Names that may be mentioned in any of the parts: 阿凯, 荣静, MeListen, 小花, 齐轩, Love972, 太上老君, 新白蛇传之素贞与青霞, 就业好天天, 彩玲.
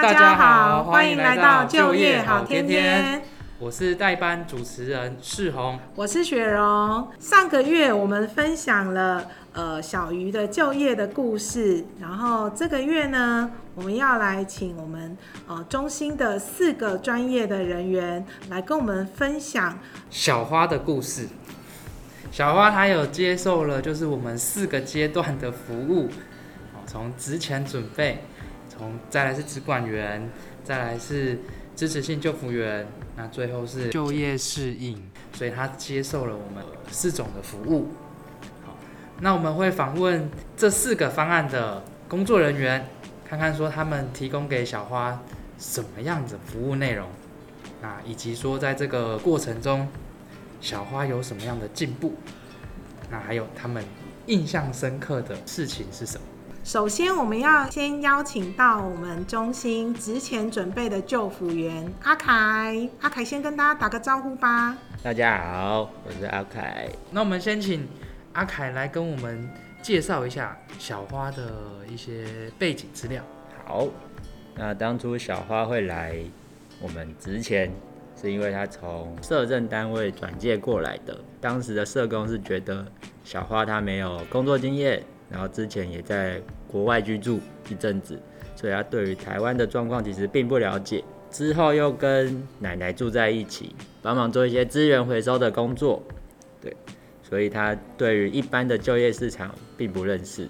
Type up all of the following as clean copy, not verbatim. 大家好，欢迎来到就业好天天。我是代班主持人世宏，我是雪蓉。上个月我们分享了小鱼的就业的故事，然后这个月呢，我们要来请我们中心的4个专业的人员来跟我们分享小花的故事。小花她有接受了就是我们4个阶段的服务，从职前准备，再来是职管员，再来是支持性就服员，那最后是就业适应，所以他接受了我们4种的服务。好，那我们会访问这4个方案的工作人员，看看说他们提供给小花什么样的服务内容，那以及说在这个过程中小花有什么样的进步，那还有他们印象深刻的事情是什么。首先我们要先邀请到我们中心职前准备的就服员阿凯。阿凯先跟大家打个招呼吧。大家好，我是阿凯。那我们先请阿凯来跟我们介绍一下小花的一些背景资料。好，那当初小花会来我们职前，是因为她从社政单位转介过来的。当时的社工是觉得小花她没有工作经验，然后之前也在国外居住一阵子，所以他对于台湾的状况其实并不了解。之后又跟奶奶住在一起，帮忙做一些资源回收的工作，对，所以他对于一般的就业市场并不认识，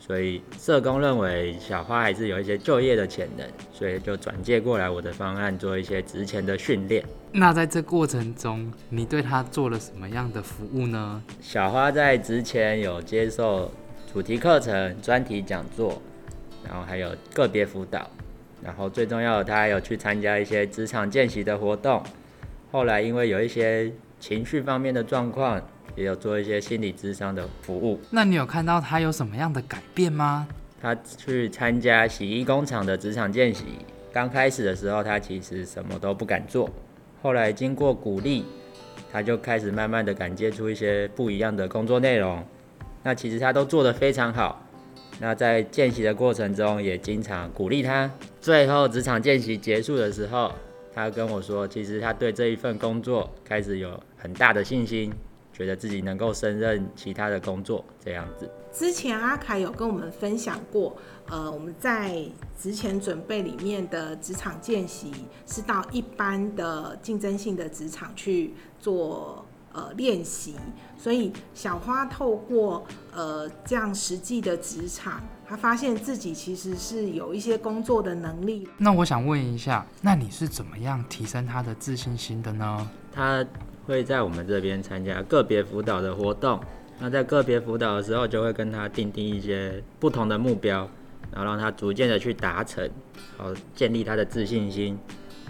所以社工认为小花还是有一些就业的潜能，所以就转介过来我的方案做一些职前的训练。那在这过程中，你对他做了什么样的服务呢？小花在职前有接受主题课程、专题讲座，然后还有个别辅导，然后最重要的，他还有去参加一些职场见习的活动。后来因为有一些情绪方面的状况，也有做一些心理咨商的服务。那你有看到他有什么样的改变吗？他去参加洗衣工厂的职场见习，刚开始的时候他其实什么都不敢做，后来经过鼓励，他就开始慢慢的敢接触一些不一样的工作内容。那其实他都做得非常好，那在见习的过程中也经常鼓励他。最后职场见习结束的时候，他跟我说，其实他对这一份工作开始有很大的信心，觉得自己能够胜任其他的工作这样子。之前阿凯有跟我们分享过，我们在职前准备里面的职场见习是到一般的竞争性的职场去做练习，所以小花透过这样实际的职场，她发现自己其实是有一些工作的能力。那我想问一下，那你是怎么样提升她的自信心的呢？她会在我们这边参加个别辅导的活动，那在个别辅导的时候就会跟她订定一些不同的目标，然后让她逐渐的去达成，然后建立她的自信心。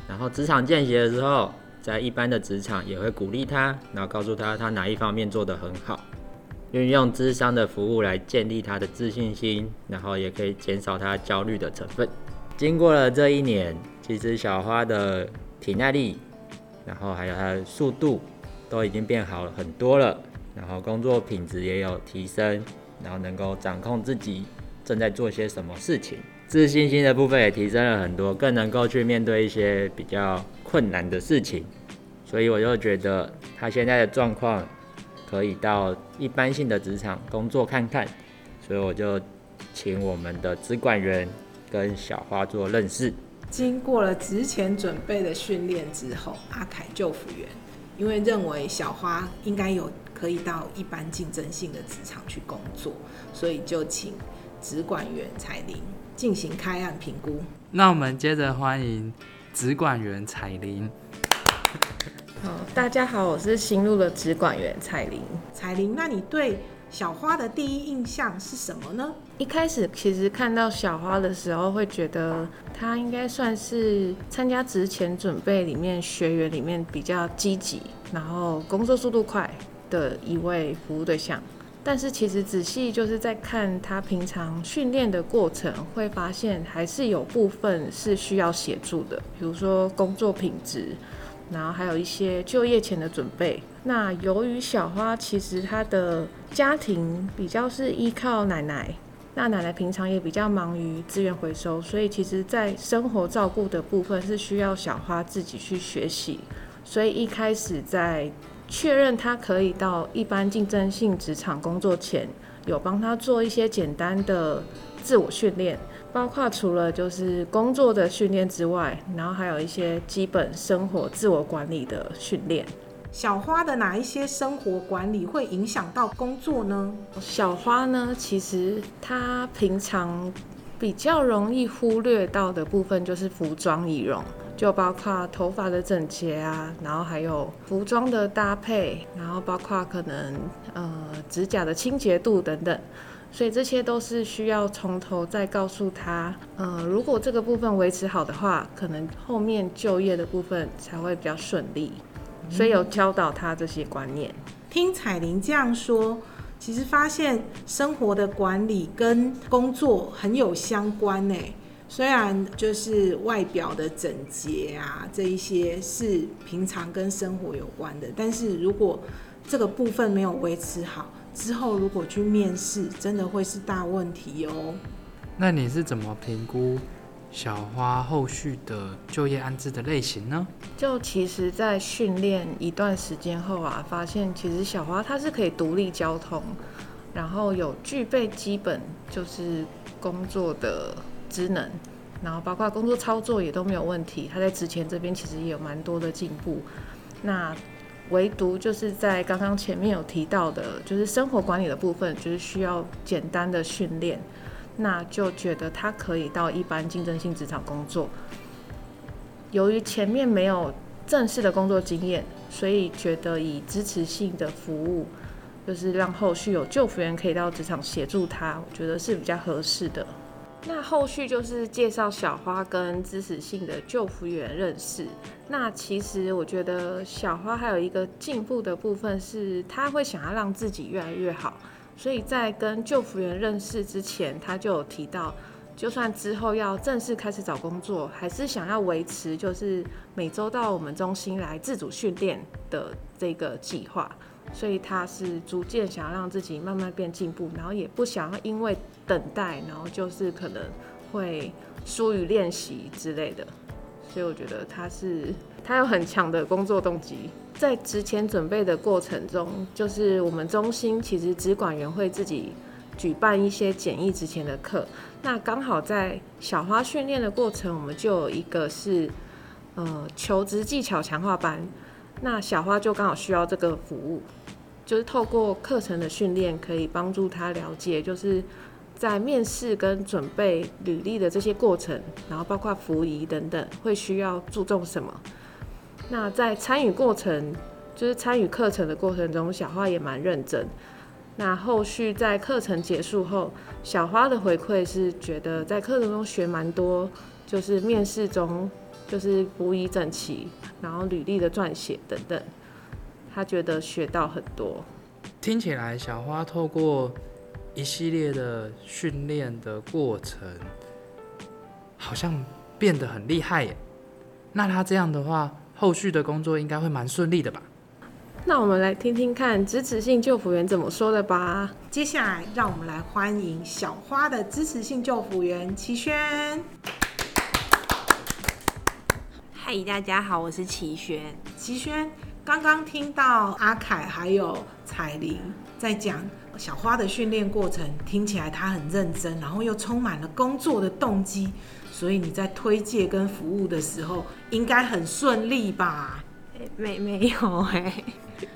然后职场见习的时候，在一般的职场也会鼓励他，然后告诉他他哪一方面做得很好，运用咨商的服务来建立他的自信心，然后也可以减少他焦虑的成分。经过了这1年，其实小花的体耐力，然后还有他的速度都已经变好了很多了，然后工作品质也有提升，然后能够掌控自己正在做些什么事情。自信心的部分也提升了很多，更能够去面对一些比较困难的事情，所以我就觉得他现在的状况可以到一般性的职场工作看看，所以我就请我们的职管员跟小花做认识。经过了职前准备的训练之后，阿凯就服员因为认为小花应该有可以到一般竞争性的职场去工作，所以就请职管员彩玲进行开案评估。那我们接着欢迎职管员彩玲。大家好，我是新入的职管员彩玲。彩玲，那你对小花的第一印象是什么呢？一开始其实看到小花的时候，会觉得她应该算是参加职前准备里面学员里面比较积极，然后工作速度快的一位服务对象。但是其实仔细就是在看他平常训练的过程，会发现还是有部分是需要协助的，比如说工作品质，然后还有一些就业前的准备。那由于小花其实她的家庭比较是依靠奶奶，那奶奶平常也比较忙于资源回收，所以其实在生活照顾的部分是需要小花自己去学习。所以一开始在确认她可以到一般竞争性职场工作前，有帮她做一些简单的自我训练，包括除了就是工作的训练之外，然后还有一些基本生活自我管理的训练。小花的哪一些生活管理会影响到工作呢？小花呢，其实她平常比较容易忽略到的部分就是服装仪容，就包括头发的整洁啊，然后还有服装的搭配，然后包括可能指甲的清洁度等等。所以这些都是需要从头再告诉他，如果这个部分维持好的话，可能后面就业的部分才会比较顺利。所以有教导他这些观念。听彩玲这样说，其实发现生活的管理跟工作很有相关耶。虽然就是外表的整洁啊，这一些是平常跟生活有关的，但是如果这个部分没有维持好，之后如果去面试，真的会是大问题哦。那你是怎么评估小花后续的就业安置的类型呢？就其实在训练一段时间后啊，发现其实小花她是可以独立交通，然后有具备基本就是工作的职能，然后包括工作操作也都没有问题，她在职前这边其实也有蛮多的进步。那唯独就是在刚刚前面有提到的，就是生活管理的部分，就是需要简单的训练。那就觉得他可以到一般竞争性职场工作。由于前面没有正式的工作经验，所以觉得以支持性的服务，就是让后续有就服员可以到职场协助他，我觉得是比较合适的。那后续就是介绍小花跟支持性的就服员认识。那其实我觉得小花还有一个进步的部分是，她会想要让自己越来越好。所以在跟就服员认识之前，他就有提到，就算之后要正式开始找工作，还是想要维持就是每周到我们中心来自主训练的这个计划。所以他是逐渐想要让自己慢慢变进步，然后也不想要因为等待，然后就是可能会疏于练习之类的。所以我觉得他有很强的工作动机。在职前准备的过程中，就是我们中心其实职管员会自己举办一些简易职前的课。那刚好在小花训练的过程，我们就有一个是求职技巧强化班。那小花就刚好需要这个服务，就是透过课程的训练，可以帮助她了解，就是在面试跟准备履历的这些过程，然后包括服仪等等，会需要注重什么。那在参与课程的过程中，小花也蛮认真。那后续在课程结束后，小花的回馈是觉得在课程中学蛮多，就是面试中就是服仪整齐，然后履历的撰写等等，她觉得学到很多。听起来小花透过一系列的训练的过程，好像变得很厉害耶。那她这样的话，后续的工作应该会蛮顺利的吧？那我们来听听看支持性就服员怎么说的吧。接下来让我们来欢迎小花的支持性就服员齐轩。嗨，大家好，我是齐轩。齐轩，刚刚听到阿凯还有彩玲在讲小花的训练过程，听起来她很认真，然后又充满了工作的动机。所以你在推介跟服务的时候应该很顺利吧？没有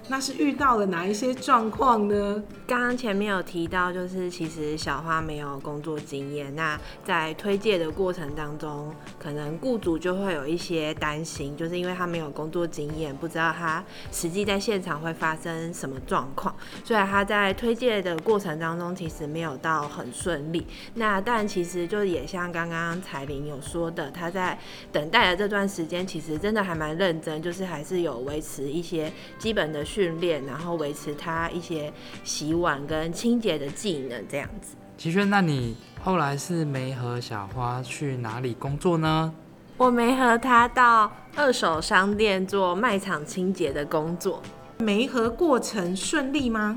那是遇到了哪一些状况呢？刚刚前面有提到，就是其实小花没有工作经验，那在推介的过程当中，可能雇主就会有一些担心，就是因为他没有工作经验，不知道他实际在现场会发生什么状况，所以他在推介的过程当中其实没有到很顺利。那但其实就也像刚刚彩玲有说的，他在等待的这段时间其实真的还蛮认真，就是还是有维持一些基本的训练，然后维持他一些洗碗跟清洁的技能这样子。齐轩，那你后来是没和小花去哪里工作呢？我没和他到二手商店做卖场清洁的工作。没和过程顺利吗？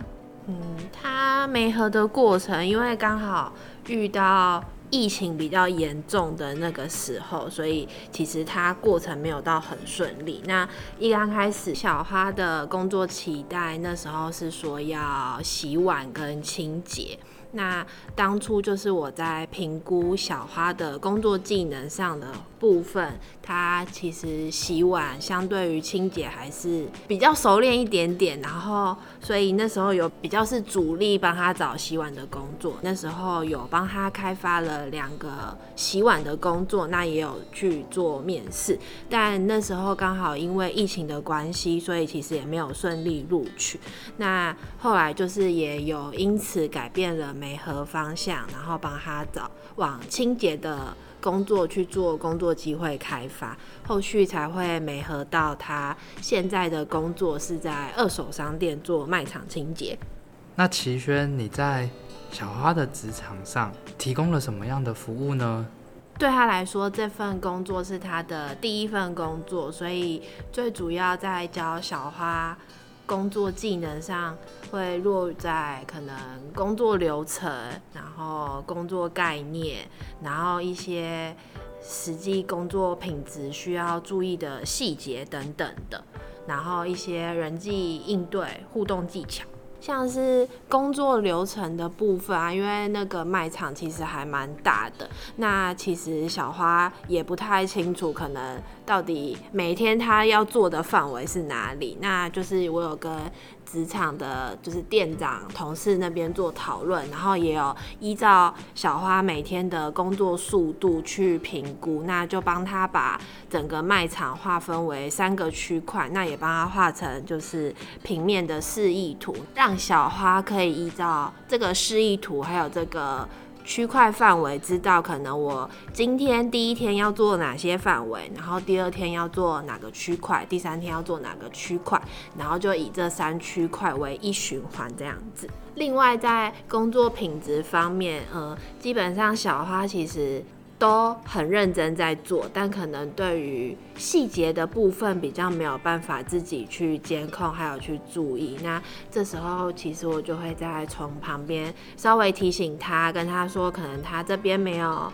它媒合的过程，因为刚好遇到疫情比较严重的那个时候，所以其实它过程没有到很顺利。那一刚开始，小花的工作期待那时候是说要洗碗跟清洁。那当初就是我在评估小花的工作技能上的部分，她其实洗碗相对于清洁还是比较熟练一点点，然后所以那时候有比较是主力帮她找洗碗的工作，那时候有帮她开发了2个洗碗的工作，那也有去做面试，但那时候刚好因为疫情的关系，所以其实也没有顺利录取。那后来就是也有因此改变了媒合方向，然后帮他找往清洁的工作去做工作机会开发，后续才会媒合到他现在的工作是在二手商店做卖场清洁。那齐轩，你在小花的职场上提供了什么样的服务呢？对他来说，这份工作是他的第一份工作，所以最主要在教小花工作技能上会落在可能工作流程，然后工作概念，然后一些实际工作品质需要注意的细节等等的，然后一些人际应对、互动技巧。像是工作流程的部分啊，因为那个卖场其实还蛮大的，那其实小花也不太清楚可能到底每天她要做的范围是哪里，那就是我有跟职场的就是店长同事那边做讨论，然后也有依照小花每天的工作速度去评估，那就帮她把整个卖场划分为3个区块，那也帮她画成就是平面的示意图，让小花可以依照这个示意图还有这个区块范围知道可能我今天第一天要做哪些范围，然后第二天要做哪个区块，第三天要做哪个区块，然后就以这3区块为一循环这样子。另外在工作品质方面，基本上小花其实都很认真在做，但可能对于细节的部分比较没有办法自己去监控还有去注意，那这时候其实我就会再从旁边稍微提醒他，跟他说可能他这边没有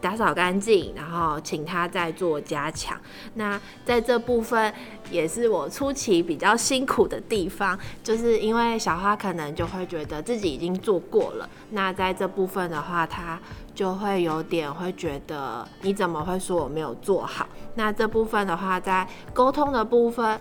打扫干净，然后请他再做加强。那在这部分也是我初期比较辛苦的地方，就是因为小花可能就会觉得自己已经做过了，那在这部分的话他就会有点会觉得你怎么会说我没有做好。那这部分的话在沟通的部分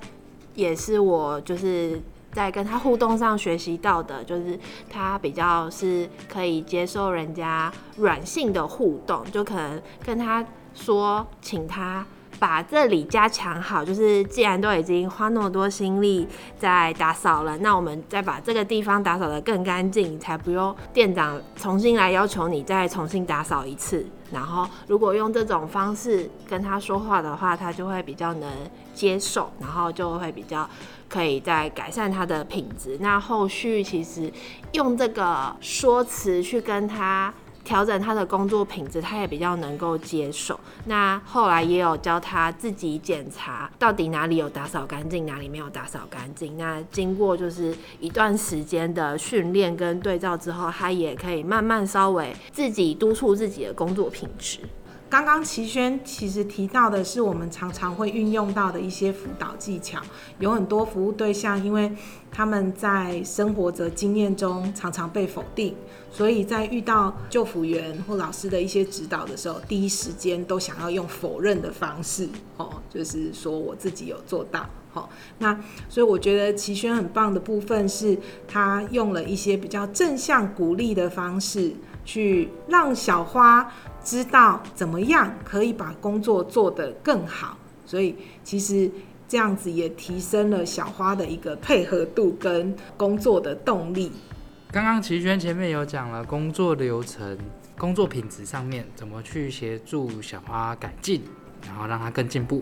也是我就是在跟他互动上学习到的，就是他比较是可以接受人家软性的互动，就可能跟他说请他把这里加强好，就是既然都已经花那么多心力在打扫了，那我们再把这个地方打扫得更干净，才不用店长重新来要求你再重新打扫一次。然后如果用这种方式跟他说话的话，他就会比较能接受，然后就会比较可以再改善他的品质。那后续其实用这个说辞去跟他调整他的工作品质，他也比较能够接受。那后来也有教他自己检查到底哪里有打扫干净，哪里没有打扫干净。那经过就是一段时间的训练跟对照之后，他也可以慢慢稍微自己督促自己的工作品质。刚刚齐轩其实提到的是我们常常会运用到的一些辅导技巧，有很多服务对象因为他们在生活者经验中常常被否定，所以在遇到就服员或老师的一些指导的时候，第一时间都想要用否认的方式，就是说我自己有做到。那所以我觉得齐轩很棒的部分是他用了一些比较正向鼓励的方式，去让小花知道怎么样可以把工作做得更好，所以其实这样子也提升了小花的一个配合度跟工作的动力。刚刚齐轩前面有讲了工作流程、工作品质上面怎么去协助小花改进，然后让她更进步。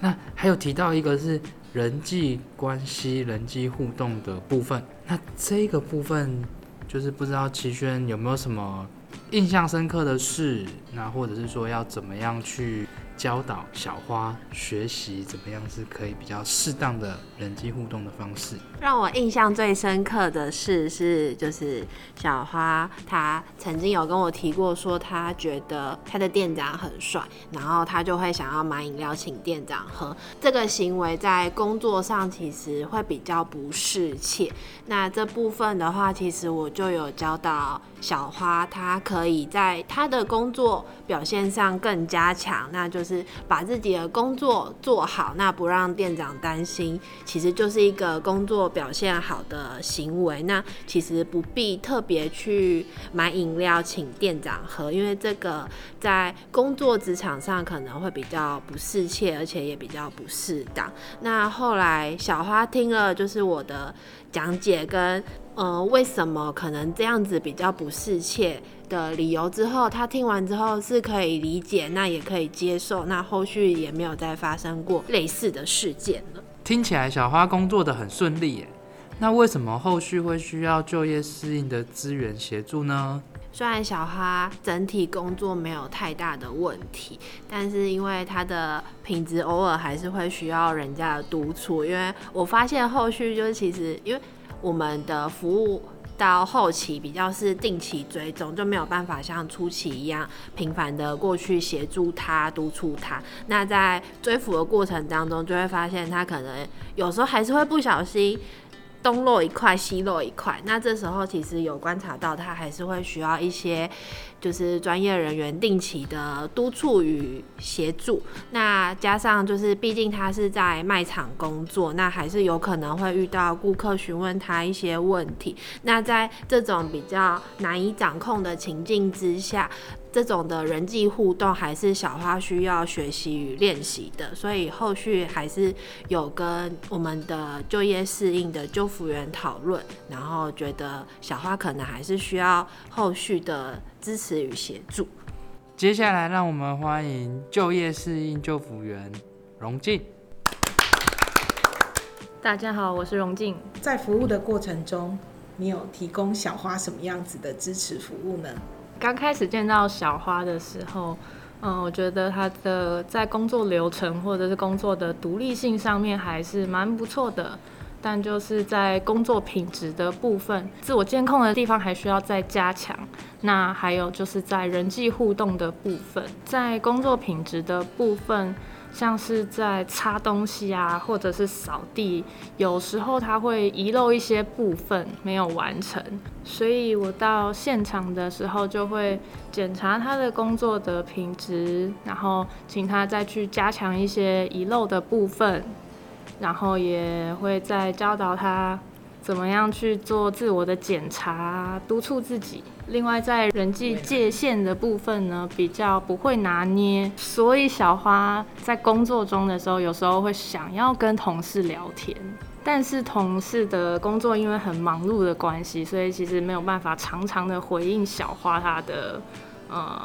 那还有提到一个是人际关系、人际互动的部分。那这个部分就是不知道齐轩有没有什么印象深刻的事，那或者是说要怎么样去教导小花学习怎么样是可以比较适当的人际互动的方式。让我印象最深刻的事是，就是小花她曾经有跟我提过说，她觉得她的店长很帅，然后她就会想要买饮料请店长喝。这个行为在工作上其实会比较不适切。那这部分的话，其实我就有教导小花，她可以在她的工作表现上更加强，那就是把自己的工作做好，那不让店长担心，其实就是一个工作表现好的行为。那其实不必特别去买饮料请店长喝，因为这个在工作职场上可能会比较不适切，而且也比较不适当。那后来小花听了就是我的讲解跟为什么可能这样子比较不适切的理由之后，他听完之后是可以理解，那也可以接受，那后续也没有再发生过类似的事件了。听起来小花工作的很顺利耶，那为什么后续会需要就业适应的资源协助呢？虽然小花整体工作没有太大的问题，但是因为她的品质偶尔还是会需要人家的督促，因为我发现后续就是其实因为我们的服务到后期比较是定期追踪，就没有办法像初期一样频繁的过去协助他督促他。那在追服的过程当中，就会发现他可能有时候还是会不小心东漏一块西漏一块，那这时候其实有观察到他还是会需要一些就是专业人员定期的督促与协助。那加上就是毕竟他是在卖场工作，那还是有可能会遇到顾客询问他一些问题，那在这种比较难以掌控的情境之下，这种的人际互动还是小花需要学习与练习的，所以后续还是有跟我们的就业适应的就服员讨论，然后觉得小花可能还是需要后续的支持与协助。接下来让我们欢迎就业适应就服员荣静。大家好，我是荣静。在服务的过程中，你有提供小花什么样子的支持服务呢？刚开始见到小花的时候，我觉得她的在工作流程或者是工作的独立性上面还是蛮不错的，但就是在工作品质的部分，自我监控的地方还需要再加强。那还有就是在人际互动的部分，在工作品质的部分，像是在擦东西啊，或者是扫地，有时候他会遗漏一些部分没有完成，所以我到现场的时候就会检查他的工作的品质，然后请他再去加强一些遗漏的部分，然后也会再教导他怎么样去做自我的检查，督促自己。另外在人际界限的部分呢，比较不会拿捏，所以小花在工作中的时候，有时候会想要跟同事聊天，但是同事的工作因为很忙碌的关系，所以其实没有办法常常的回应小花她的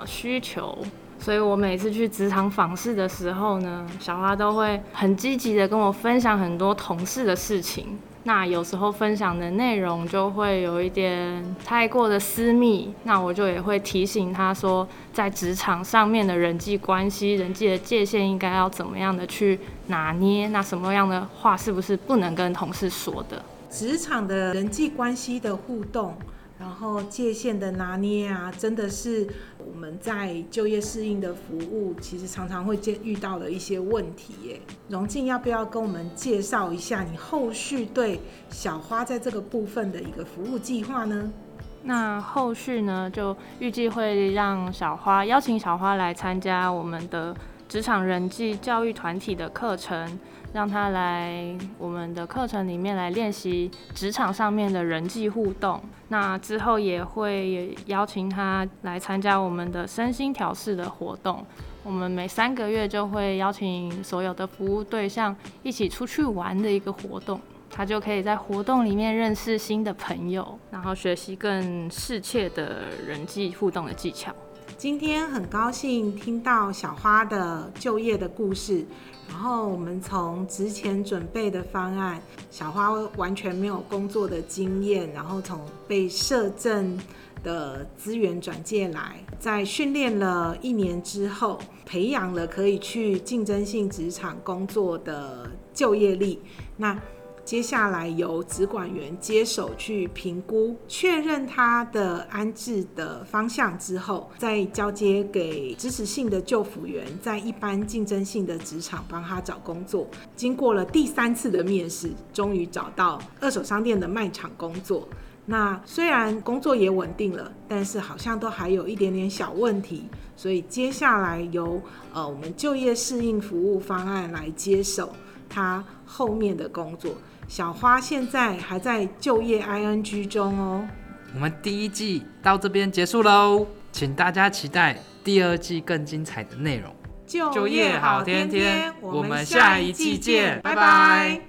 需求。所以我每次去职场访视的时候呢，小花都会很积极的跟我分享很多同事的事情。那有时候分享的内容就会有一点太过的私密，那我就也会提醒他说，在职场上面的人际关系、人际的界限应该要怎么样的去拿捏，那什么样的话是不是不能跟同事说的。职场的人际关系的互动，然后界限的拿捏啊，真的是我们在就业适应的服务其实常常会遇到的一些问题耶。荣静，要不要跟我们介绍一下你后续对小花在这个部分的一个服务计划呢？那后续呢，就预计会让邀请小花来参加我们的职场人际教育团体的课程，让她来我们的课程里面来练习职场上面的人际互动。那之后也会邀请她来参加我们的身心调适的活动。我们每3个月就会邀请所有的服务对象一起出去玩的一个活动，她就可以在活动里面认识新的朋友，然后学习更适切的人际互动的技巧。今天很高兴听到小花的就业的故事，然后我们从职前准备的方案，小花完全没有工作的经验，然后从被社政的资源转介来，在训练了一年之后，培养了可以去竞争性职场工作的就业力。那接下来由职管员接手去评估，确认他的安置的方向之后，再交接给支持性的就服员，在一般竞争性的职场帮他找工作。经过了第三次的面试，终于找到二手商店的卖场工作。那虽然工作也稳定了，但是好像都还有一点点小问题，所以接下来由我们就业适应服务方案来接手他后面的工作。小花现在还在就业 ING 中哦。我们第一季到这边结束喽，请大家期待第二季更精彩的内容。就业好天天，我们下一季见，拜拜。